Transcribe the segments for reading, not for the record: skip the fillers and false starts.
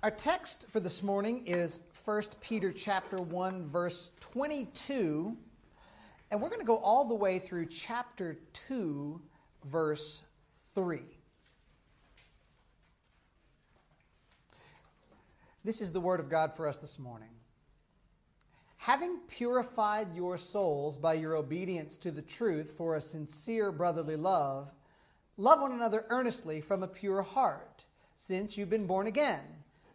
Our text for this morning is 1 Peter chapter 1, verse 22, and we're going to go all the way through chapter 2, verse 3. This is the word of God for us this morning. Having purified your souls by your obedience to the truth for a sincere brotherly love, love one another earnestly from a pure heart, since you've been born again,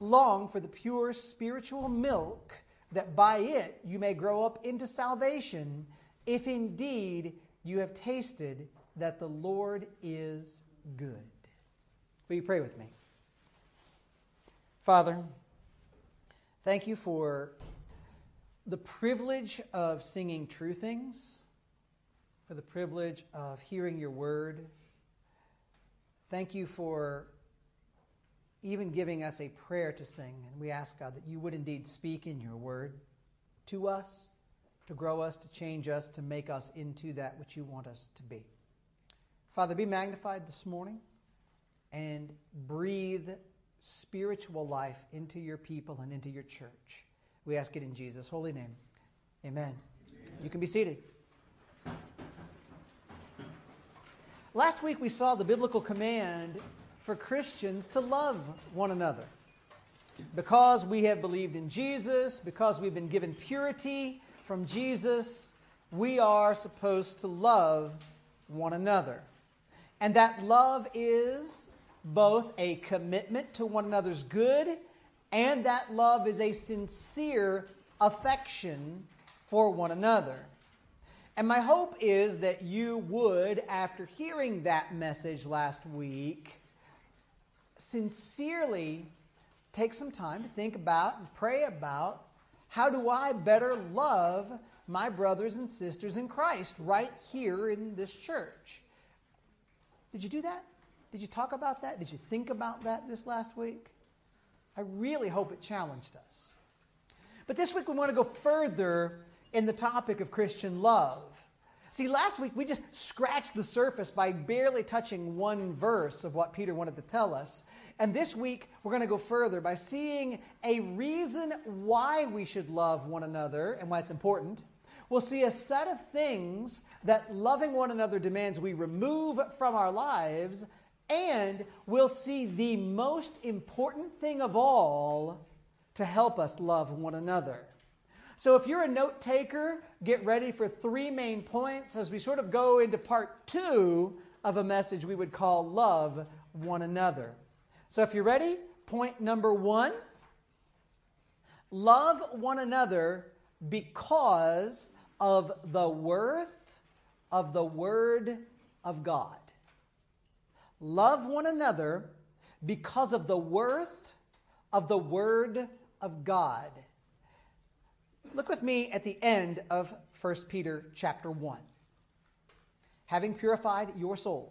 long for the pure spiritual milk, that by it you may grow up into salvation, if indeed you have tasted that the Lord is good. Will you pray with me? Father, thank you for the privilege of singing true things, for the privilege of hearing your word. Thank you for even giving us a prayer to sing. And we ask, God, that you would indeed speak in your word to us, to grow us, to change us, to make us into that which you want us to be. Father, be magnified this morning and breathe spiritual life into your people and into your church. We ask it in Jesus' holy name. Amen. Amen. You can be seated. Last week we saw the biblical command for Christians to love one another. Because we have believed in Jesus, because we've been given purity from Jesus, we are supposed to love one another. And that love is both a commitment to one another's good, and that love is a sincere affection for one another. And my hope is that you would, after hearing that message last week, sincerely take some time to think about and pray about, how do I better love my brothers and sisters in Christ right here in this church? Did you do that? Did you talk about that? Did you think about that this last week? I really hope it challenged us. But this week we want to go further in the topic of Christian love. See, last week we just scratched the surface by barely touching one verse of what Peter wanted to tell us. And this week we're going to go further by seeing a reason why we should love one another and why it's important. We'll see a set of things that loving one another demands we remove from our lives. And we'll see the most important thing of all to help us love one another. So if you're a note taker, get ready for three main points as we sort of go into part two of a message we would call Love One Another. So if you're ready, point number one, love one another because of the worth of the Word of God. Love one another because of the worth of the Word of God. Look with me at the end of 1 Peter chapter 1. Having purified your souls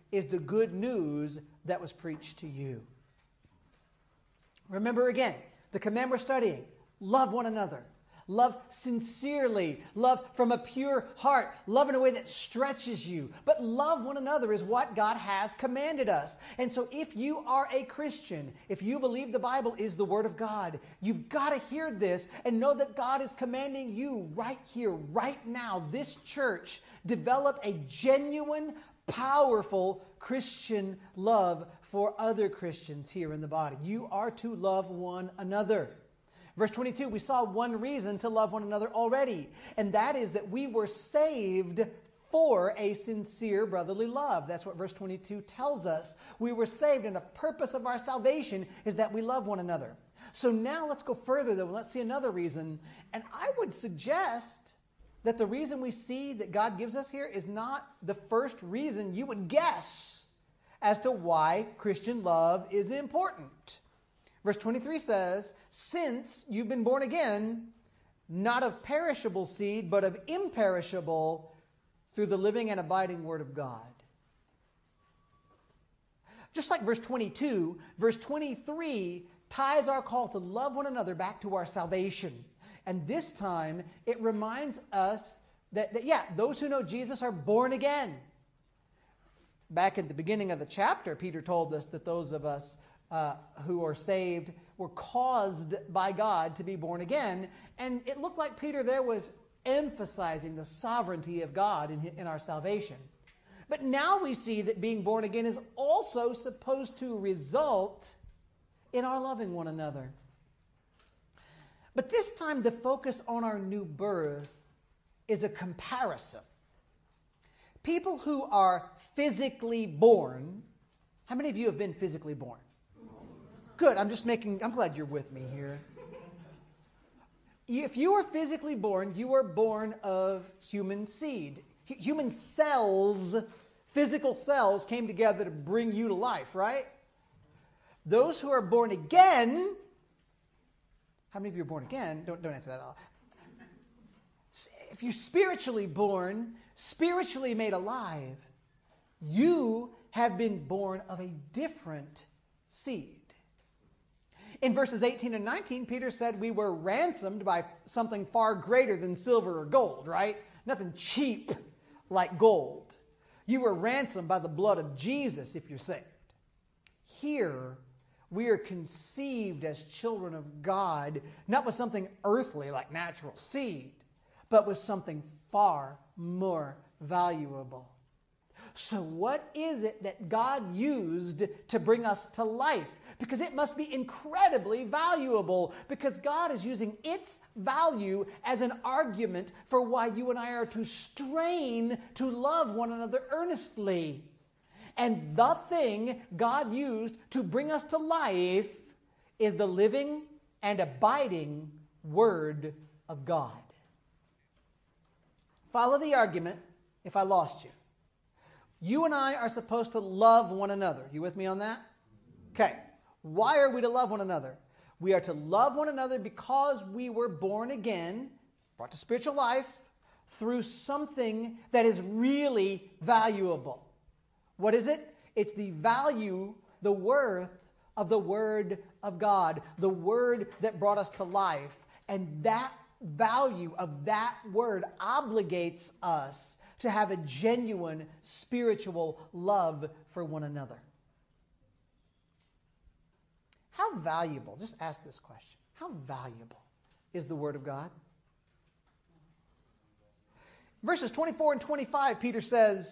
is the good news that was preached to you. Remember again, the command we're studying, love one another. Love sincerely. Love from a pure heart. Love in a way that stretches you. But love one another is what God has commanded us. And so if you are a Christian, if you believe the Bible is the Word of God, you've got to hear this and know that God is commanding you right here, right now, this church, develop a genuine, powerful Christian love for other Christians here in the body. You are to love one another. Verse 22, we saw one reason to love one another already, and that is that we were saved for a sincere brotherly love. That's what verse 22 tells us. We were saved, and the purpose of our salvation is that we love one another. So now let's go further, though. Let's see another reason. And I would suggest that the reason we see that God gives us here is not the first reason you would guess as to why Christian love is important. Verse 23 says, since you've been born again, not of perishable seed, but of imperishable, through the living and abiding Word of God. Just like verse 22, verse 23 ties our call to love one another back to our salvation. And this time, it reminds us that those who know Jesus are born again. Back at the beginning of the chapter, Peter told us that those of us who are saved were caused by God to be born again. And it looked like Peter there was emphasizing the sovereignty of God in our salvation. But now we see that being born again is also supposed to result in our loving one another. But this time the focus on our new birth is a comparison. People who are physically born, how many of you have been physically born? Good, I'm glad you're with me here. If you are physically born, you are born of human seed. Human cells, physical cells, came together to bring you to life, right? Those who are born again, how many of you are born again? Don't answer that at all. If you're spiritually born, spiritually made alive, you have been born of a different seed. In verses 18 and 19, Peter said we were ransomed by something far greater than silver or gold, right? Nothing cheap like gold. You were ransomed by the blood of Jesus if you're saved. Here, we are conceived as children of God, not with something earthly like natural seed, but with something far more valuable. So what is it that God used to bring us to life? Because it must be incredibly valuable, because God is using its value as an argument for why you and I are to strain to love one another earnestly. And the thing God used to bring us to life is the living and abiding Word of God. Follow the argument if I lost you. You and I are supposed to love one another. You with me on that? Okay. Why are we to love one another? We are to love one another because we were born again, brought to spiritual life, through something that is really valuable. What is it? It's the value, the worth of the Word of God, the Word that brought us to life. And that value of that Word obligates us to have a genuine spiritual love for one another. How valuable, just ask this question, how valuable is the Word of God? Verses 24 and 25, Peter says,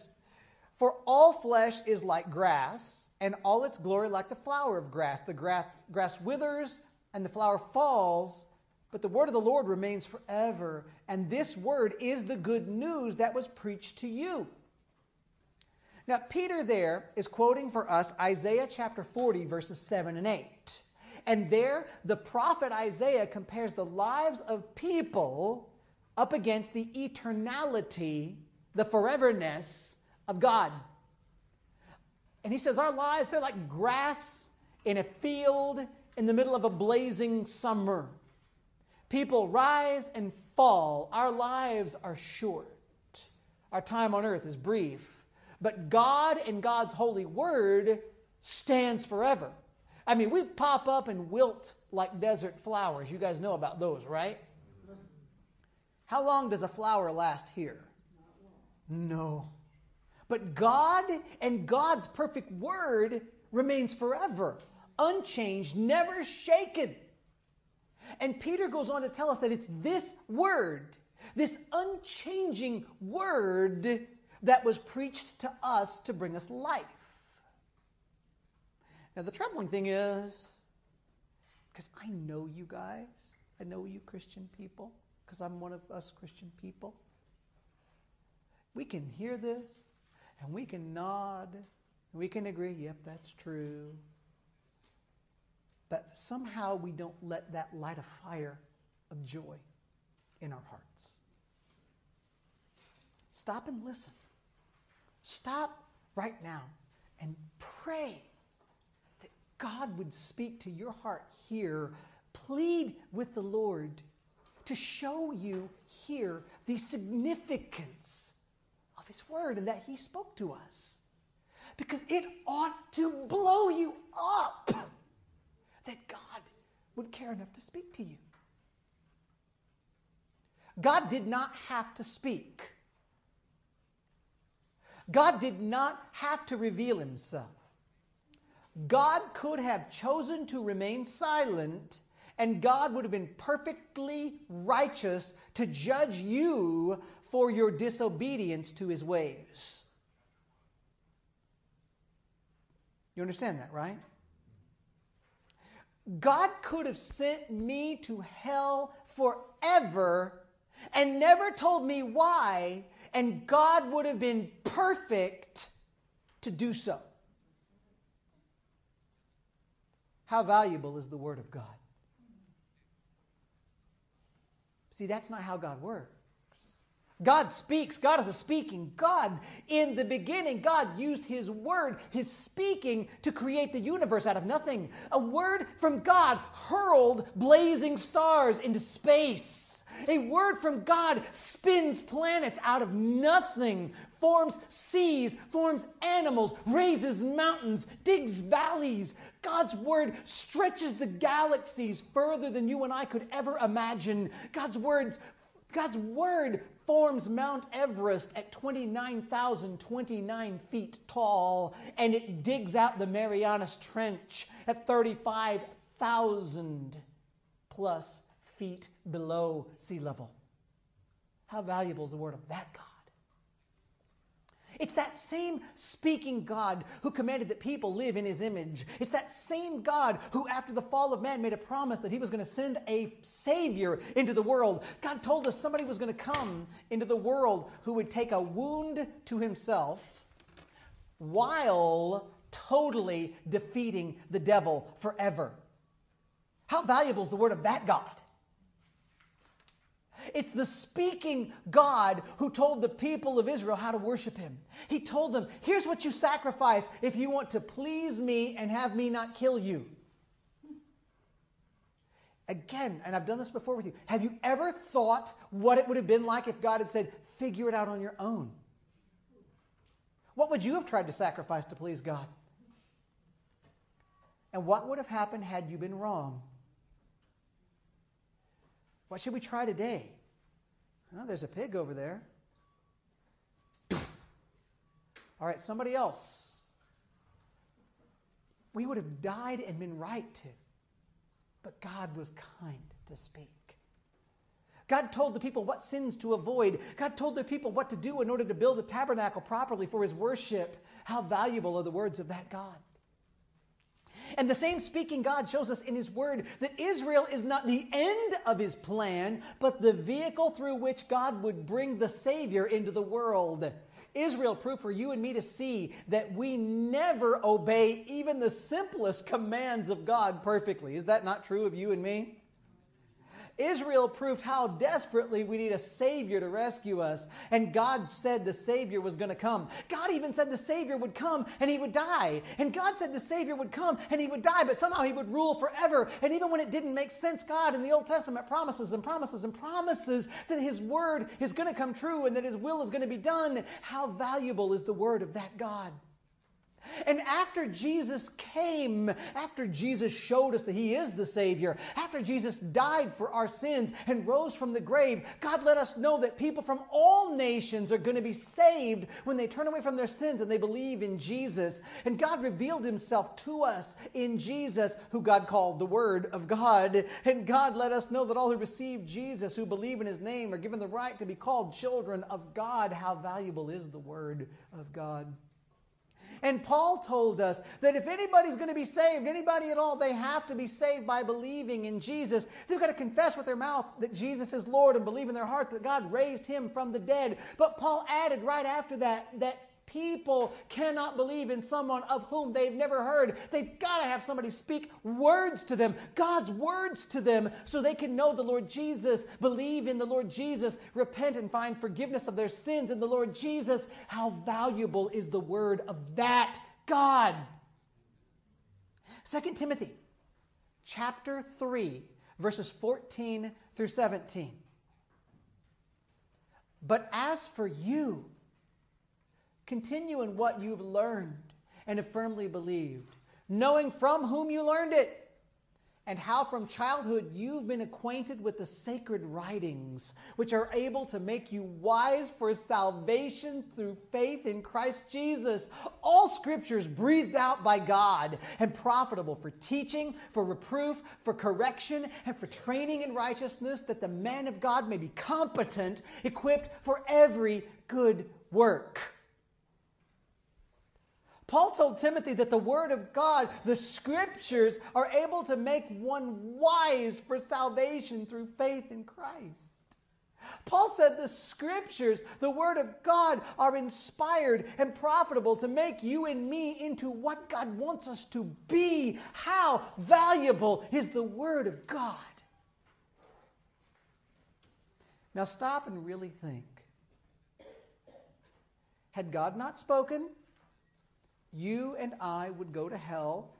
for all flesh is like grass, and all its glory like the flower of grass. The grass withers and the flower falls, but the word of the Lord remains forever, and this word is the good news that was preached to you. Now, Peter there is quoting for us Isaiah chapter 40, verses 7 and 8. And there, the prophet Isaiah compares the lives of people up against the eternality, the foreverness of God. And he says our lives, they're like grass in a field in the middle of a blazing summer. People rise and fall. Our lives are short. Our time on earth is brief. But God and God's holy word stands forever. I mean, we pop up and wilt like desert flowers. You guys know about those, right? How long does a flower last here? No. But God and God's perfect word remains forever, unchanged, never shaken. And Peter goes on to tell us that it's this word, this unchanging word, that was preached to us to bring us life. Now, the troubling thing is, because I know you guys, I know you Christian people, because I'm one of us Christian people. We can hear this, and we can nod, and we can agree, yep, that's true. But somehow we don't let that light a fire of joy in our hearts. Stop and listen. Stop right now and pray that God would speak to your heart here. Plead with the Lord to show you here the significance of His Word and that He spoke to us. Because it ought to blow you up that God would care enough to speak to you. God did not have to speak. God did not have to reveal Himself. God could have chosen to remain silent, and God would have been perfectly righteous to judge you for your disobedience to His ways. You understand that, right? God could have sent me to hell forever and never told me why, and God would have been perfect to do so. How valuable is the Word of God? See, that's not how God works. God speaks. God is a speaking God. In the beginning, God used His Word, His speaking, to create the universe out of nothing. A word from God hurled blazing stars into space. A word from God spins planets out of nothing, forms seas, forms animals, raises mountains, digs valleys. God's Word stretches the galaxies further than you and I could ever imagine. God's Word forms Mount Everest at 29,029 feet tall, and it digs out the Marianas Trench at 35,000 plus feet below sea level. How valuable is the Word of that God? It's that same speaking God who commanded that people live in His image. It's that same God who, after the fall of man, made a promise that He was going to send a Savior into the world. God told us somebody was going to come into the world who would take a wound to Himself while totally defeating the devil forever. How valuable is the Word of that God? It's the speaking God who told the people of Israel how to worship Him. He told them, here's what you sacrifice if you want to please me and have me not kill you. Again, and I've done this before with you, have you ever thought what it would have been like if God had said, figure it out on your own? What would you have tried to sacrifice to please God? And what would have happened had you been wrong? What should we try today? Oh, there's a pig over there. All right, somebody else. We would have died and been right to. But God was kind to speak. God told the people what sins to avoid. God told the people what to do in order to build a tabernacle properly for His worship. How valuable are the words of that God? And the same speaking God shows us in His Word that Israel is not the end of His plan, but the vehicle through which God would bring the Savior into the world. Israel proved for you and me to see that we never obey even the simplest commands of God perfectly. Is that not true of you and me? Israel proved how desperately we need a Savior to rescue us. And God said the Savior was going to come. God even said the Savior would come and He would die. And God said the Savior would come and He would die, but somehow He would rule forever. And even when it didn't make sense, God in the Old Testament promises and promises and promises that His Word is going to come true and that His will is going to be done. How valuable is the Word of that God? And after Jesus came, after Jesus showed us that He is the Savior, after Jesus died for our sins and rose from the grave, God let us know that people from all nations are going to be saved when they turn away from their sins and they believe in Jesus. And God revealed Himself to us in Jesus, who God called the Word of God. And God let us know that all who receive Jesus, who believe in His name, are given the right to be called children of God. How valuable is the Word of God? And Paul told us that if anybody's going to be saved, anybody at all, they have to be saved by believing in Jesus. They've got to confess with their mouth that Jesus is Lord and believe in their heart that God raised him from the dead. But Paul added right after that people cannot believe in someone of whom they've never heard. They've got to have somebody speak words to them, God's words to them, so they can know the Lord Jesus, believe in the Lord Jesus, repent and find forgiveness of their sins in the Lord Jesus. How valuable is the word of that God? 2 Timothy chapter 3, verses 14 through 17. But as for you, continue in what you've learned and have firmly believed, knowing from whom you learned it, and how from childhood you've been acquainted with the sacred writings, which are able to make you wise for salvation through faith in Christ Jesus. All scriptures breathed out by God and profitable for teaching, for reproof, for correction, and for training in righteousness, that the man of God may be competent, equipped for every good work. Paul told Timothy that the Word of God, the Scriptures, are able to make one wise for salvation through faith in Christ. Paul said the Scriptures, the Word of God, are inspired and profitable to make you and me into what God wants us to be. How valuable is the Word of God? Now stop and really think. Had God not spoken, you and I would go to hell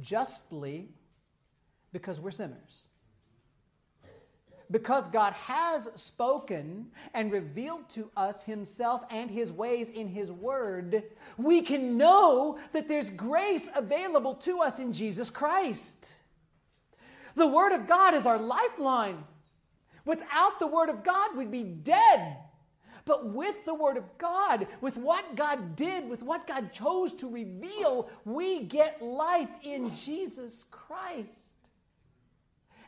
justly because we're sinners. Because God has spoken and revealed to us himself and his ways in his word, we can know that there's grace available to us in Jesus Christ. The word of God is our lifeline. Without the word of God, we'd be dead. But with the Word of God, with what God did, with what God chose to reveal, we get life in Jesus Christ.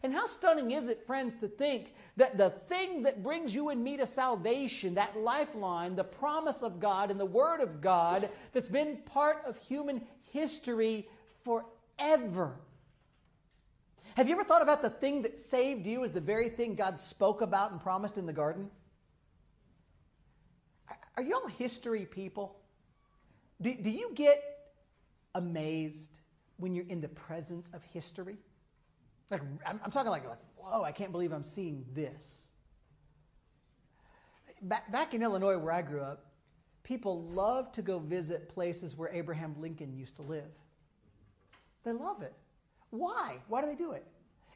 And how stunning is it, friends, to think that the thing that brings you and me to salvation, that lifeline, the promise of God and the Word of God that's been part of human history forever. Have you ever thought about the thing that saved you as the very thing God spoke about and promised in the garden? Are you all history people? Do you get amazed when you're in the presence of history? Like I'm talking like, whoa, I can't believe I'm seeing this. Back in Illinois where I grew up, people love to go visit places where Abraham Lincoln used to live. They love it. Why? Why do they do it?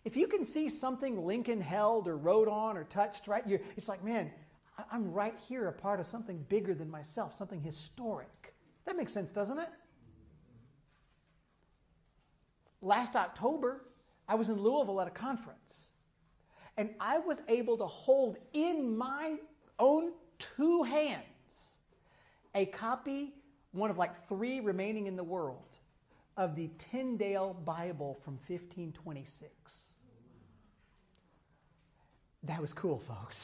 If you can see something Lincoln held or rode on or touched, right, it's like, man, I'm right here, a part of something bigger than myself, something historic. That makes sense, doesn't it? Last October, I was in Louisville at a conference, and I was able to hold in my own two hands a copy, one of like three remaining in the world, of the Tyndale Bible from 1526. That was cool, folks.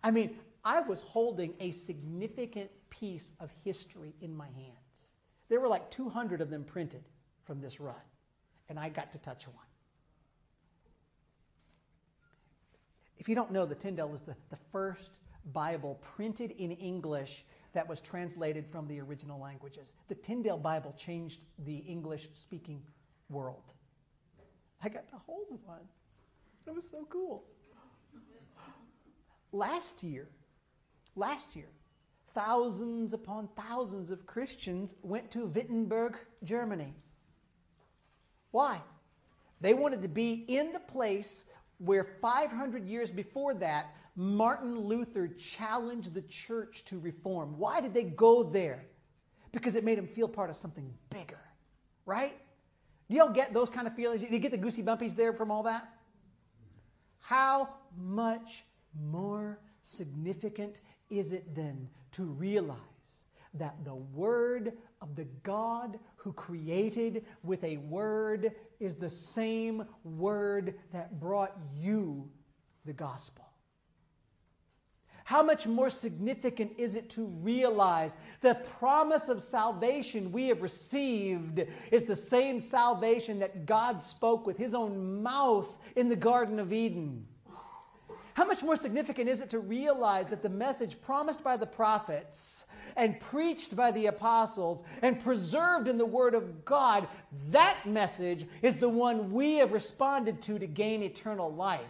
I mean, I was holding a significant piece of history in my hands. There were like 200 of them printed from this run, and I got to touch one. If you don't know, the Tyndale is the first Bible printed in English that was translated from the original languages. The Tyndale Bible changed the English-speaking world. I got to hold one. That was so cool. Last year, thousands upon thousands of Christians went to Wittenberg, Germany. Why? They wanted to be in the place where 500 years before that, Martin Luther challenged the church to reform. Why did they go there? Because it made them feel part of something bigger, right? Do y'all get those kind of feelings? Do you get the goosey bumpies there from all that? How much more significant is it then to realize that the word of the God who created with a word is the same word that brought you the gospel? how much more significant is it to realize the promise of salvation we have received is the same salvation that God spoke with His own mouth in the Garden of Eden? How much more significant is it to realize that the message promised by the prophets and preached by the apostles and preserved in the Word of God, that message is the one we have responded to gain eternal life?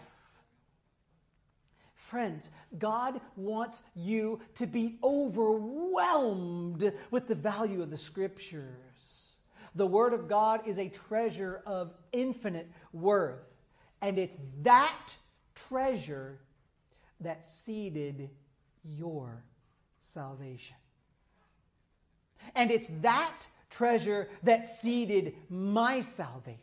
Friends, God wants you to be overwhelmed with the value of the Scriptures. The Word of God is a treasure of infinite worth, and it's that treasure that seeded your salvation. And it's that treasure that seeded my salvation.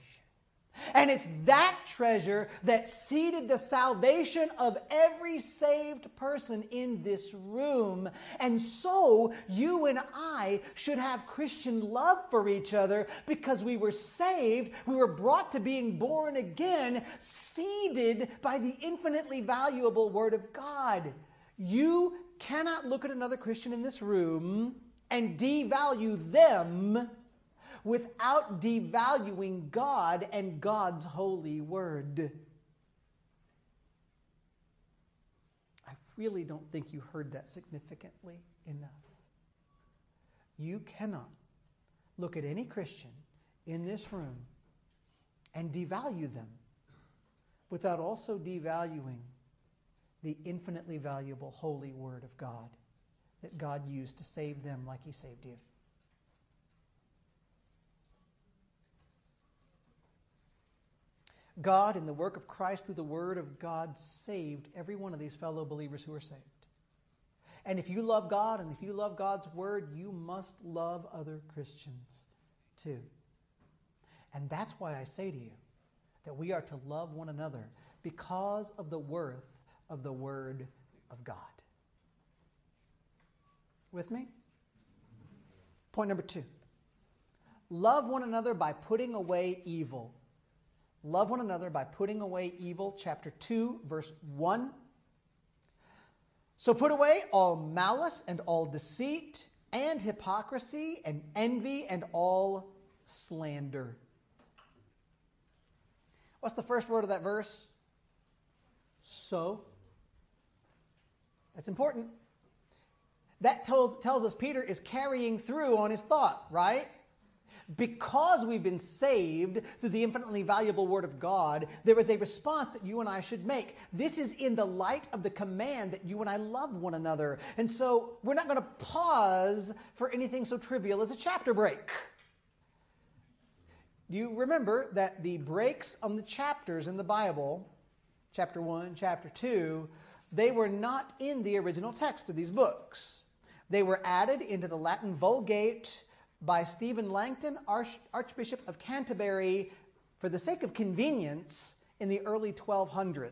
And it's that treasure that seeded the salvation of every saved person in this room. And so you and I should have Christian love for each other because we were saved, we were brought to being born again, seeded by the infinitely valuable Word of God. You cannot look at another Christian in this room and devalue them without devaluing God and God's holy word. I really don't think you heard that significantly enough. You cannot look at any Christian in this room and devalue them without also devaluing the infinitely valuable holy word of God that God used to save them like He saved you. God, in the work of Christ through the Word of God, saved every one of these fellow believers who are saved. And if you love God and if you love God's Word, you must love other Christians too. And that's why I say to you that we are to love one another because of the worth of the Word of God. With me? Point number 2. Love one another by putting away evil. Love one another by putting away evil. Chapter 2, verse 1. So put away all malice and all deceit and hypocrisy and envy and all slander. What's the first word of that verse? So. That's important. That tells us Peter is carrying through on his thought, right? Because we've been saved through the infinitely valuable Word of God, there is a response that you and I should make. This is in the light of the command that you and I love one another. And so we're not going to pause for anything so trivial as a chapter break. You remember that the breaks on the chapters in the Bible, chapter 1, chapter 2, they were not in the original text of these books. They were added into the Latin Vulgate by Stephen Langton, Archbishop of Canterbury, for the sake of convenience, in the early 1200s.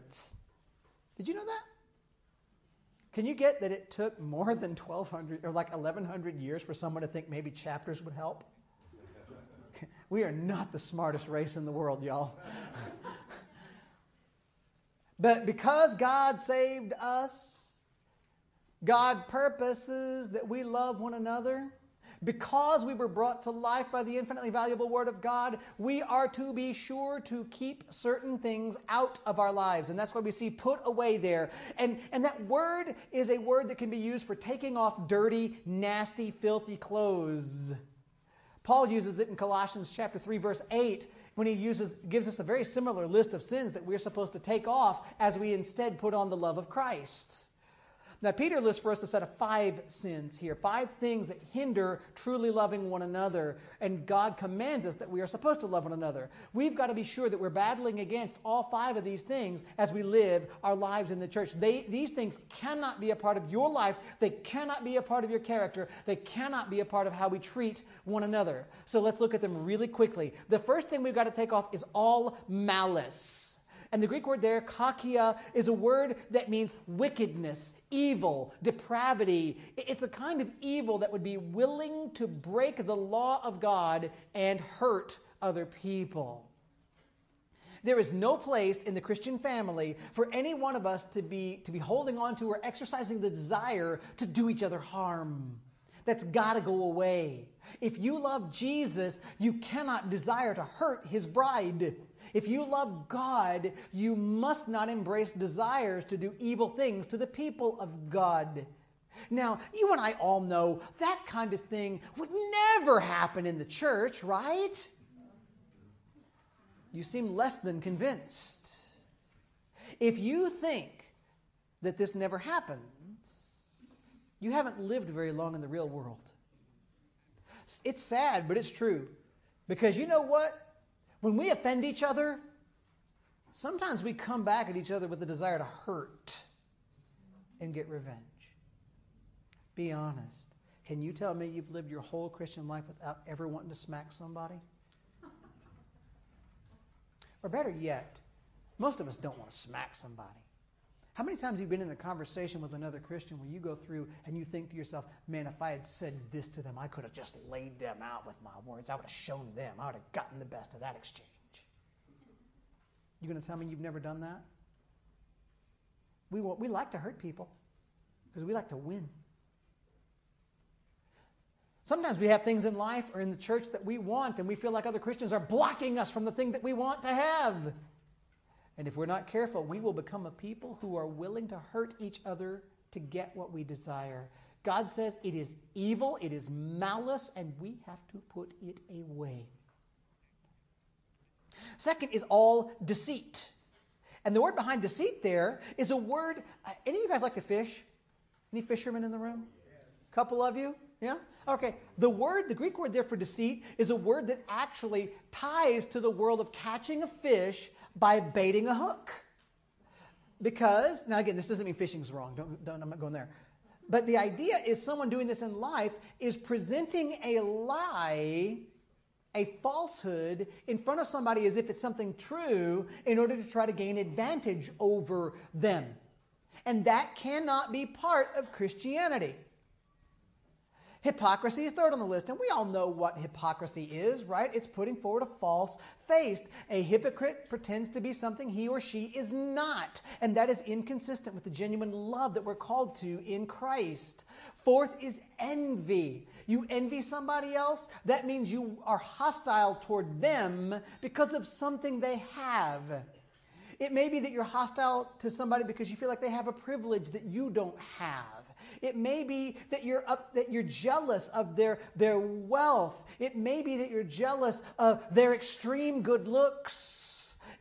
Did you know that? Can you get that it took more than 1200 or like 1100 years for someone to think maybe chapters would help? We are not the smartest race in the world, y'all. But because God saved us, God purposes that we love one another. Because we were brought to life by the infinitely valuable Word of God, we are to be sure to keep certain things out of our lives. And that's why we see put away there. And that word is a word that can be used for taking off dirty, nasty, filthy clothes. Paul uses it in Colossians chapter 3, verse 8, when he gives us a very similar list of sins that we're supposed to take off as we instead put on the love of Christ. Now, Peter lists for us a set of 5 sins here, 5 things that hinder truly loving one another. And God commands us that we are supposed to love one another. We've got to be sure that we're battling against all 5 of these things as we live our lives in the church. These things cannot be a part of your life. They cannot be a part of your character. They cannot be a part of how we treat one another. So let's look at them really quickly. The first thing we've got to take off is all malice. And the Greek word there, kakia, is a word that means wickedness, evil, depravity. It's a kind of evil that would be willing to break the law of God and hurt other people. There is no place in the Christian family for any one of us to be holding on to or exercising the desire to do each other harm. That's got to go away. If you love Jesus, you cannot desire to hurt his bride. If you love God, you must not embrace desires to do evil things to the people of God. Now, you and I all know that kind of thing would never happen in the church, right? You seem less than convinced. If you think that this never happens, you haven't lived very long in the real world. It's sad, but it's true. Because you know what? When we offend each other, sometimes we come back at each other with the desire to hurt and get revenge. Be honest. Can you tell me you've lived your whole Christian life without ever wanting to smack somebody? Or better yet, most of us don't want to smack somebody. How many times have you been in a conversation with another Christian where you go through and you think to yourself, man, if I had said this to them, I could have just laid them out with my words. I would have shown them. I would have gotten the best of that exchange. You going to tell me you've never done that? We like to hurt people because we like to win. Sometimes we have things in life or in the church that we want, and we feel like other Christians are blocking us from the thing that we want to have. And if we're not careful, we will become a people who are willing to hurt each other to get what we desire. God says it is evil, it is malice, and we have to put it away. Second is all deceit. And the word behind deceit there is a word, any of you guys like to fish? Any fishermen in the room? A couple of you? Yeah? Okay. The Greek word there for deceit is a word that actually ties to the world of catching a fish by baiting a hook. Because, now again, this doesn't mean fishing's wrong. I'm not going there. But the idea is someone doing this in life is presenting a lie, a falsehood, in front of somebody as if it's something true in order to try to gain advantage over them. And that cannot be part of Christianity. Hypocrisy is third on the list, and we all know what hypocrisy is, right? It's putting forward a false face. A hypocrite pretends to be something he or she is not, and that is inconsistent with the genuine love that we're called to in Christ. Fourth is envy. You envy somebody else, that means you are hostile toward them because of something they have. It may be that you're hostile to somebody because you feel like they have a privilege that you don't have. It may be that you're jealous of their wealth. It may be that you're jealous of their extreme good looks.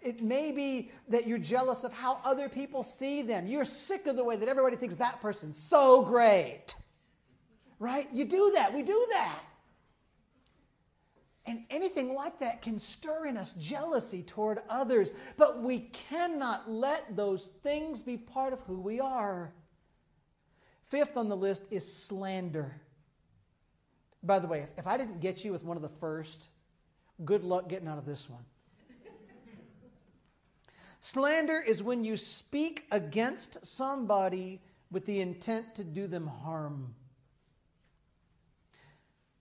It may be that you're jealous of how other people see them. You're sick of the way that everybody thinks that person's so great. Right? You do that. We do that. And anything like that can stir in us jealousy toward others. But we cannot let those things be part of who we are. Fifth on the list is slander. By the way, if I didn't get you with one of the first, good luck getting out of this one. Slander is when you speak against somebody with the intent to do them harm.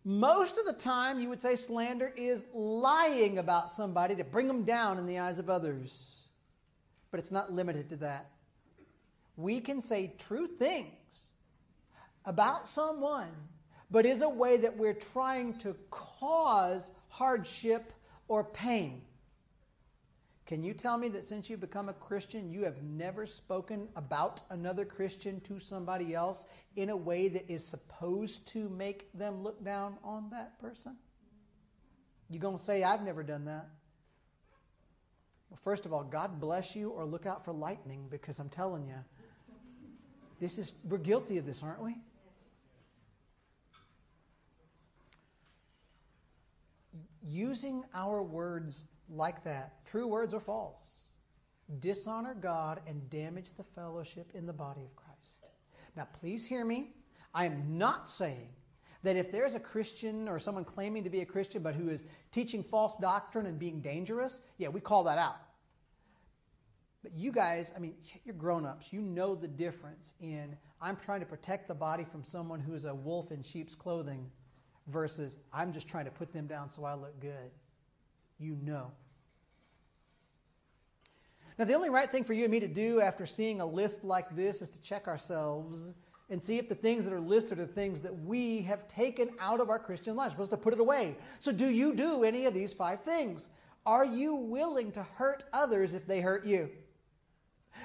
Most of the time, you would say slander is lying about somebody to bring them down in the eyes of others. But it's not limited to that. We can say true things about someone, but is a way that we're trying to cause hardship or pain. Can you tell me that since you've become a Christian, you have never spoken about another Christian to somebody else in a way that is supposed to make them look down on that person? You're going to say, I've never done that. Well, first of all, God bless you, or look out for lightning, because I'm telling you, we're guilty of this, aren't we? Using our words like that, true words or false, dishonor God and damage the fellowship in the body of Christ. Now, please hear me. I am not saying that if there's a Christian or someone claiming to be a Christian but who is teaching false doctrine and being dangerous, yeah, we call that out. But you guys, I mean, you're grown-ups. You know the difference in I'm trying to protect the body from someone who is a wolf in sheep's clothing versus I'm just trying to put them down so I look good. You know. Now, the only right thing for you and me to do after seeing a list like this is to check ourselves and see if the things that are listed are things that we have taken out of our Christian life. We're supposed to put it away. So do you do any of these five things? Are you willing to hurt others if they hurt you?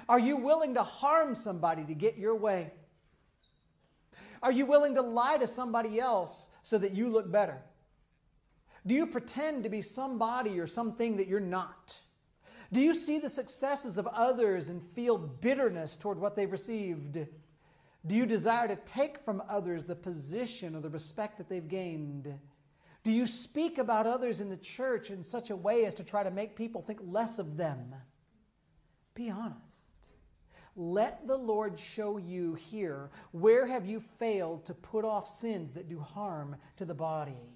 Are you willing to harm somebody to get your way? Are you willing to lie to somebody else so that you look better? Do you pretend to be somebody or something that you're not? Do you see the successes of others and feel bitterness toward what they've received? Do you desire to take from others the position or the respect that they've gained? Do you speak about others in the church in such a way as to try to make people think less of them? Be honest. Let the Lord show you here where have you failed to put off sins that do harm to the body.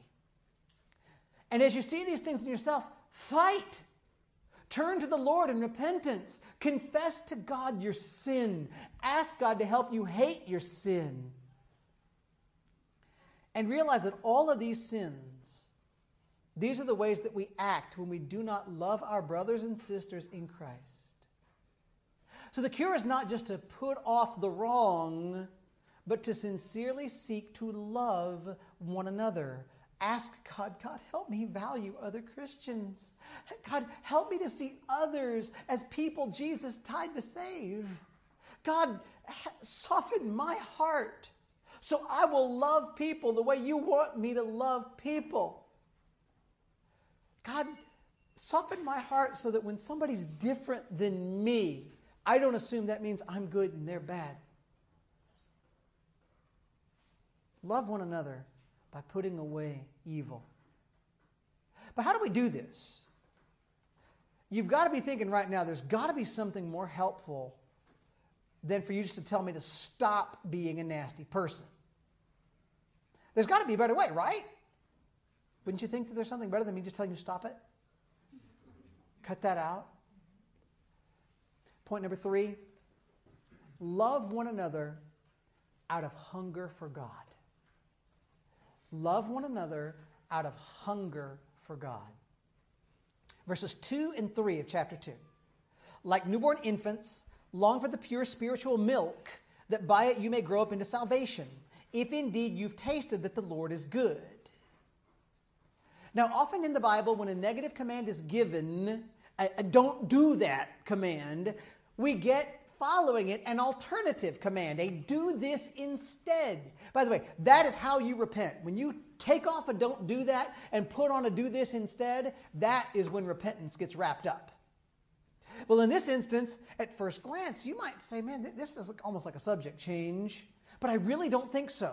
And as you see these things in yourself, fight. Turn to the Lord in repentance. Confess to God your sin. Ask God to help you hate your sin. And realize that all of these sins, these are the ways that we act when we do not love our brothers and sisters in Christ. So the cure is not just to put off the wrong, but to sincerely seek to love one another. Ask God, God, help me value other Christians. God, help me to see others as people Jesus died to save. God, soften my heart so I will love people the way you want me to love people. God, soften my heart so that when somebody's different than me, I don't assume that means I'm good and they're bad. Love one another by putting away evil. But how do we do this? You've got to be thinking right now, there's got to be something more helpful than for you just to tell me to stop being a nasty person. There's got to be a better way, right? Wouldn't you think that there's something better than me just telling you to stop it? Cut that out. Point number 3, love one another out of hunger for God. Love one another out of hunger for God. Verses 2 and 3 of chapter 2. Like newborn infants, long for the pure spiritual milk, that by it you may grow up into salvation, if indeed you've tasted that the Lord is good. Now, often in the Bible, when a negative command is given, a don't do that command, we get following it an alternative command, a do this instead. By the way, that is how you repent. When you take off a don't do that and put on a do this instead, that is when repentance gets wrapped up. Well, in this instance, at first glance, you might say, man, this is almost like a subject change, but I really don't think so.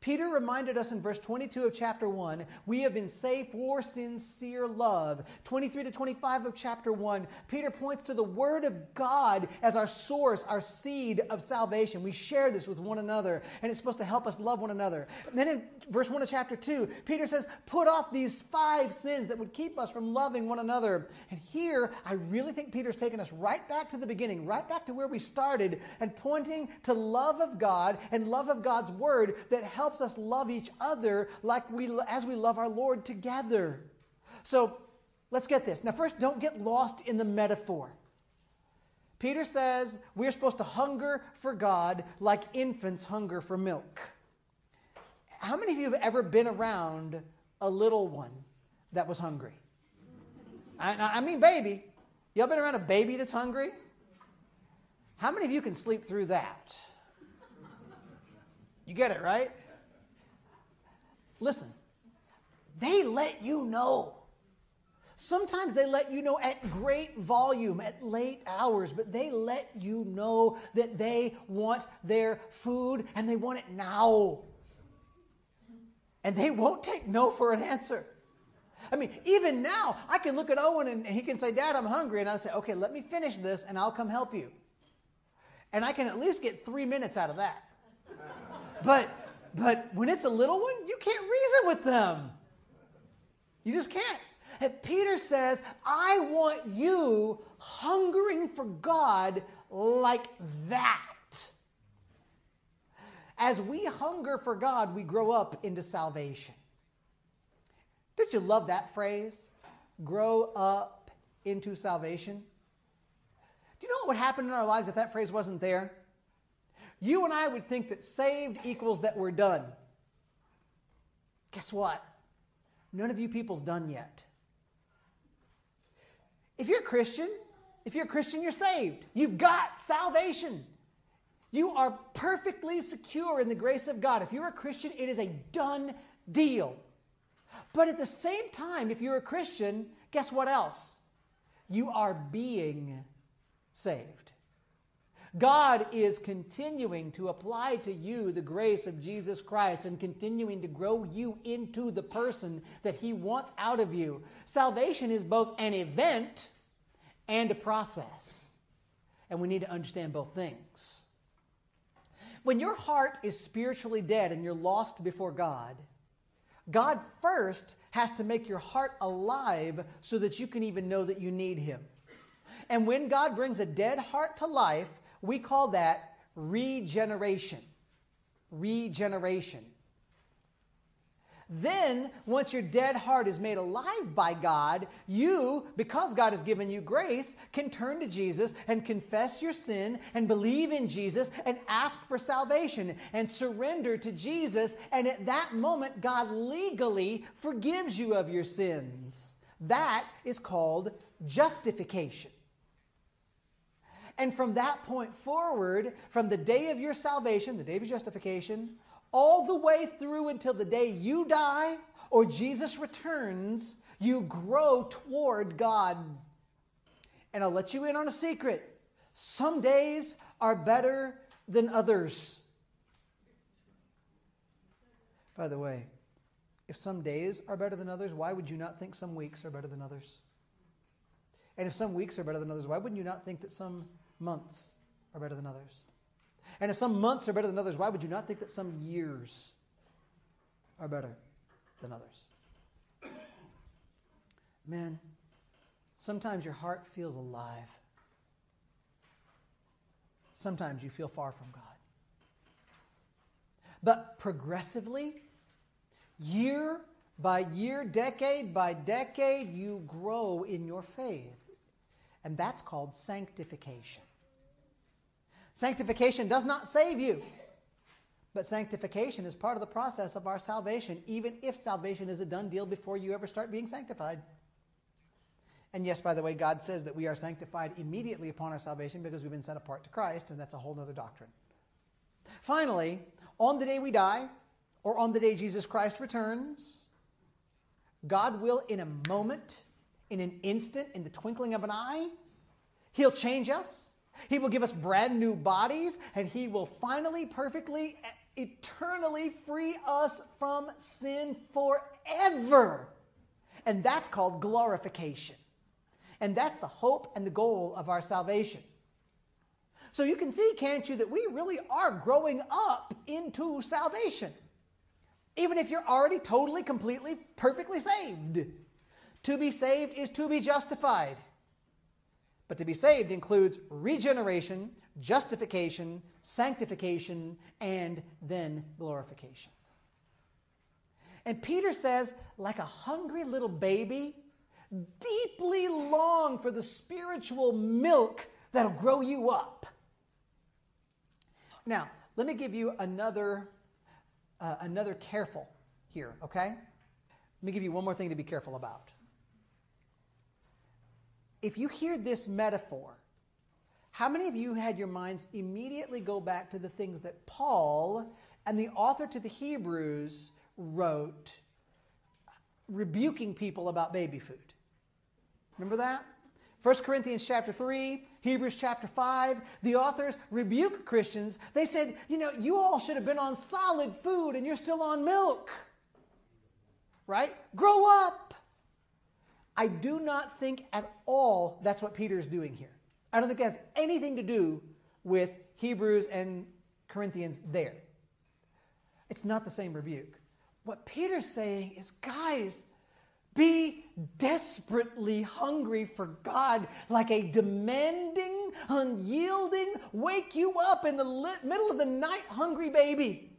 Peter reminded us in verse 22 of chapter 1, we have been saved for sincere love. 23 to 25 of chapter 1, Peter points to the Word of God as our source, our seed of salvation. We share this with one another, and it's supposed to help us love one another. And then in verse 1 of chapter 2, Peter says, put off these 5 sins that would keep us from loving one another. And here, I really think Peter's taking us right back to the beginning, right back to where we started, and pointing to love of God and love of God's Word that helps us love each other as we love our Lord together. So let's get this. Now, first, don't get lost in the metaphor. Peter says we're supposed to hunger for God like infants hunger for milk. How many of you have ever been around a little one that was hungry? I mean baby. Y'all been around a baby that's hungry? How many of you can sleep through that? You get it, right? Listen, they let you know. Sometimes they let you know at great volume, at late hours, but they let you know that they want their food and they want it now. And they won't take no for an answer. I mean, even now, I can look at Owen and he can say, Dad, I'm hungry. And I'll say, okay, let me finish this and I'll come help you. And I can at least get 3 minutes out of that. But when it's a little one, you can't reason with them. You just can't. And Peter says, I want you hungering for God like that. As we hunger for God, we grow up into salvation. Did you love that phrase? Grow up into salvation. Do you know what would happen in our lives if that phrase wasn't there? You and I would think that saved equals that we're done. Guess what? None of you people's done yet. If you're a Christian, you're saved. You've got salvation. You are perfectly secure in the grace of God. If you're a Christian, it is a done deal. But at the same time, if you're a Christian, guess what else? You are being saved. God is continuing to apply to you the grace of Jesus Christ and continuing to grow you into the person that He wants out of you. Salvation is both an event and a process. And we need to understand both things. When your heart is spiritually dead and you're lost before God, God first has to make your heart alive so that you can even know that you need Him. And when God brings a dead heart to life, we call that regeneration. Regeneration. Then, once your dead heart is made alive by God, you, because God has given you grace, can turn to Jesus and confess your sin and believe in Jesus and ask for salvation and surrender to Jesus. And at that moment, God legally forgives you of your sins. That is called justification. And from that point forward, from the day of your salvation, the day of your justification, all the way through until the day you die or Jesus returns, you grow toward God. And I'll let you in on a secret. Some days are better than others. By the way, if some days are better than others, why would you not think some weeks are better than others? And if some weeks are better than others, why wouldn't you not think that some months are better than others? And if some months are better than others, why would you not think that some years are better than others? Man, sometimes your heart feels alive. Sometimes you feel far from God. But progressively, year by year, decade by decade, you grow in your faith. And that's called sanctification. Sanctification does not save you, but sanctification is part of the process of our salvation, even if salvation is a done deal before you ever start being sanctified. And yes, by the way, God says that we are sanctified immediately upon our salvation because we've been set apart to Christ, and that's a whole other doctrine. Finally, on the day we die, or on the day Jesus Christ returns, God will in a moment, in an instant, in the twinkling of an eye, He'll change us. He will give us brand new bodies, and He will finally, perfectly, eternally free us from sin forever. And that's called glorification. And that's the hope and the goal of our salvation. So you can see, can't you, that we really are growing up into salvation, even if you're already totally, completely, perfectly saved. To be saved is to be justified. But to be saved includes regeneration, justification, sanctification, and then glorification. And Peter says, like a hungry little baby, deeply long for the spiritual milk that'll grow you up. Now, let me give you another careful here, okay? Let me give you one more thing to be careful about. If you hear this metaphor, how many of you had your minds immediately go back to the things that Paul and the author to the Hebrews wrote rebuking people about baby food? Remember that? 1 Corinthians chapter 3, Hebrews chapter 5, the authors rebuked Christians. They said, you all should have been on solid food and you're still on milk. Right? Grow up. I do not think at all that's what Peter is doing here. I don't think that has anything to do with Hebrews and Corinthians there. It's not the same rebuke. What Peter's saying is, guys, be desperately hungry for God, like a demanding, unyielding, wake you up in the middle of the night hungry baby.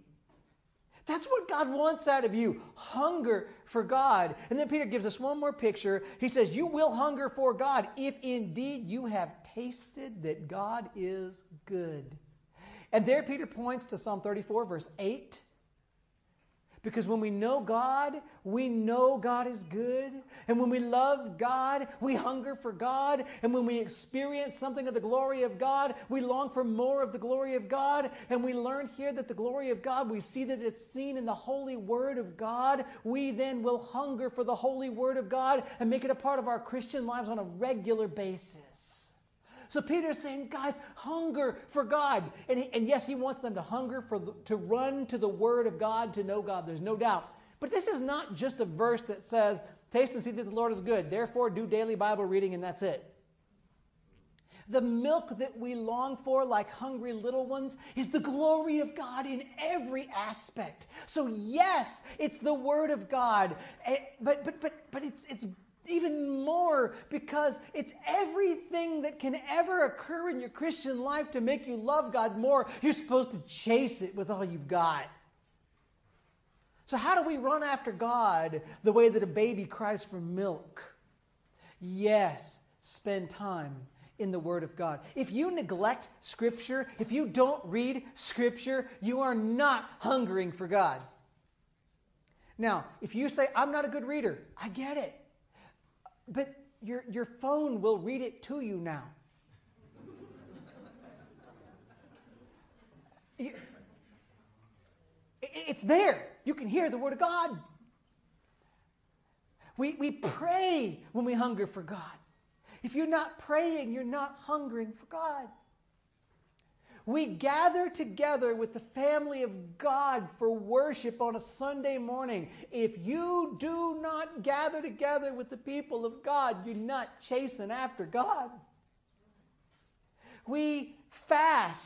That's what God wants out of you. Hunger for God. And then Peter gives us one more picture. He says, you will hunger for God if indeed you have tasted that God is good. And there Peter points to Psalm 34, verse 8. Because when we know God, we know God is good. And when we love God, we hunger for God. And when we experience something of the glory of God, we long for more of the glory of God. And we learn here that the glory of God, we see that it's seen in the holy word of God. We then will hunger for the holy word of God and make it a part of our Christian lives on a regular basis. So Peter's saying, guys, hunger for God. And yes, he wants them to hunger to run to the Word of God, to know God. There's no doubt. But this is not just a verse that says, taste and see that the Lord is good. Therefore, do daily Bible reading and that's it. The milk that we long for, like hungry little ones, is the glory of God in every aspect. So yes, it's the Word of God. But it's even more because it's everything that can ever occur in your Christian life to make you love God more. You're supposed to chase it with all you've got. So how do we run after God the way that a baby cries for milk? Yes, spend time in the Word of God. If you neglect Scripture, if you don't read Scripture, you are not hungering for God. Now, if you say, I'm not a good reader, I get it. But your phone will read it to you now. It's there. You can hear the Word of God. We pray when we hunger for God. If you're not praying, you're not hungering for God. We gather together with the family of God for worship on a Sunday morning. If you do not gather together with the people of God, you're not chasing after God. We fast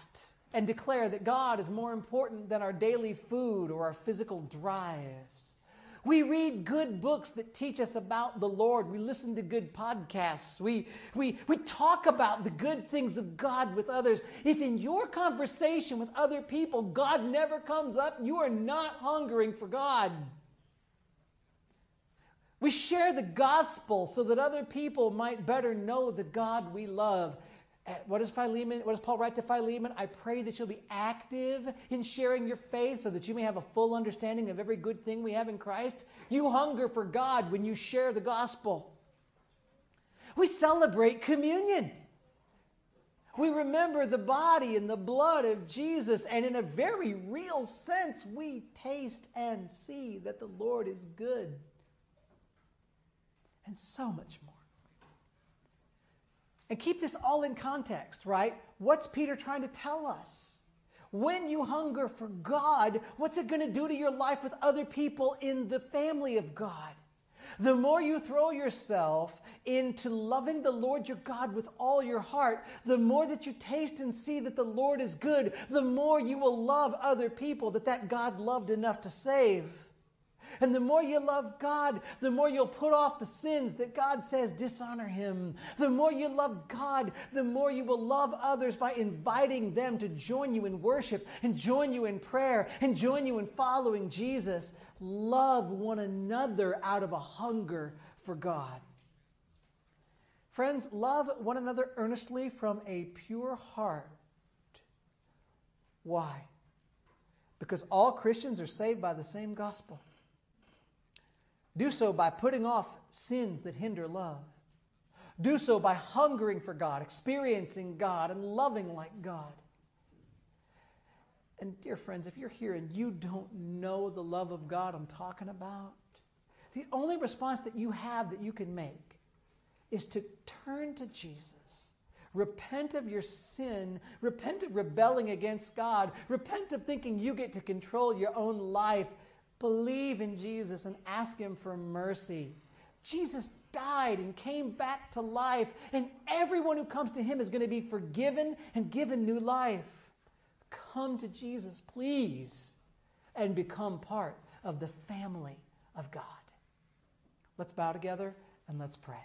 and declare that God is more important than our daily food or our physical drives. We read good books that teach us about the Lord. We listen to good podcasts. We talk about the good things of God with others. If in your conversation with other people, God never comes up, you are not hungering for God. We share the gospel so that other people might better know the God we love. What does Paul write to Philemon? I pray that you'll be active in sharing your faith so that you may have a full understanding of every good thing we have in Christ. You hunger for God when you share the gospel. We celebrate communion. We remember the body and the blood of Jesus, and in a very real sense, we taste and see that the Lord is good. And so much more. And keep this all in context, right? What's Peter trying to tell us? When you hunger for God, what's it going to do to your life with other people in the family of God? The more you throw yourself into loving the Lord your God with all your heart, the more that you taste and see that the Lord is good, the more you will love other people that God loved enough to save. And the more you love God, the more you'll put off the sins that God says dishonor Him. The more you love God, the more you will love others by inviting them to join you in worship, and join you in prayer, and join you in following Jesus. Love one another out of a hunger for God. Friends, love one another earnestly from a pure heart. Why? Because all Christians are saved by the same gospel. Do so by putting off sins that hinder love. Do so by hungering for God, experiencing God, and loving like God. And dear friends, if you're here and you don't know the love of God I'm talking about, the only response that you have that you can make is to turn to Jesus. Repent of your sin. Repent of rebelling against God. Repent of thinking you get to control your own life. Believe in Jesus and ask Him for mercy. Jesus died and came back to life, and everyone who comes to Him is going to be forgiven and given new life. Come to Jesus, please, and become part of the family of God. Let's bow together and let's pray.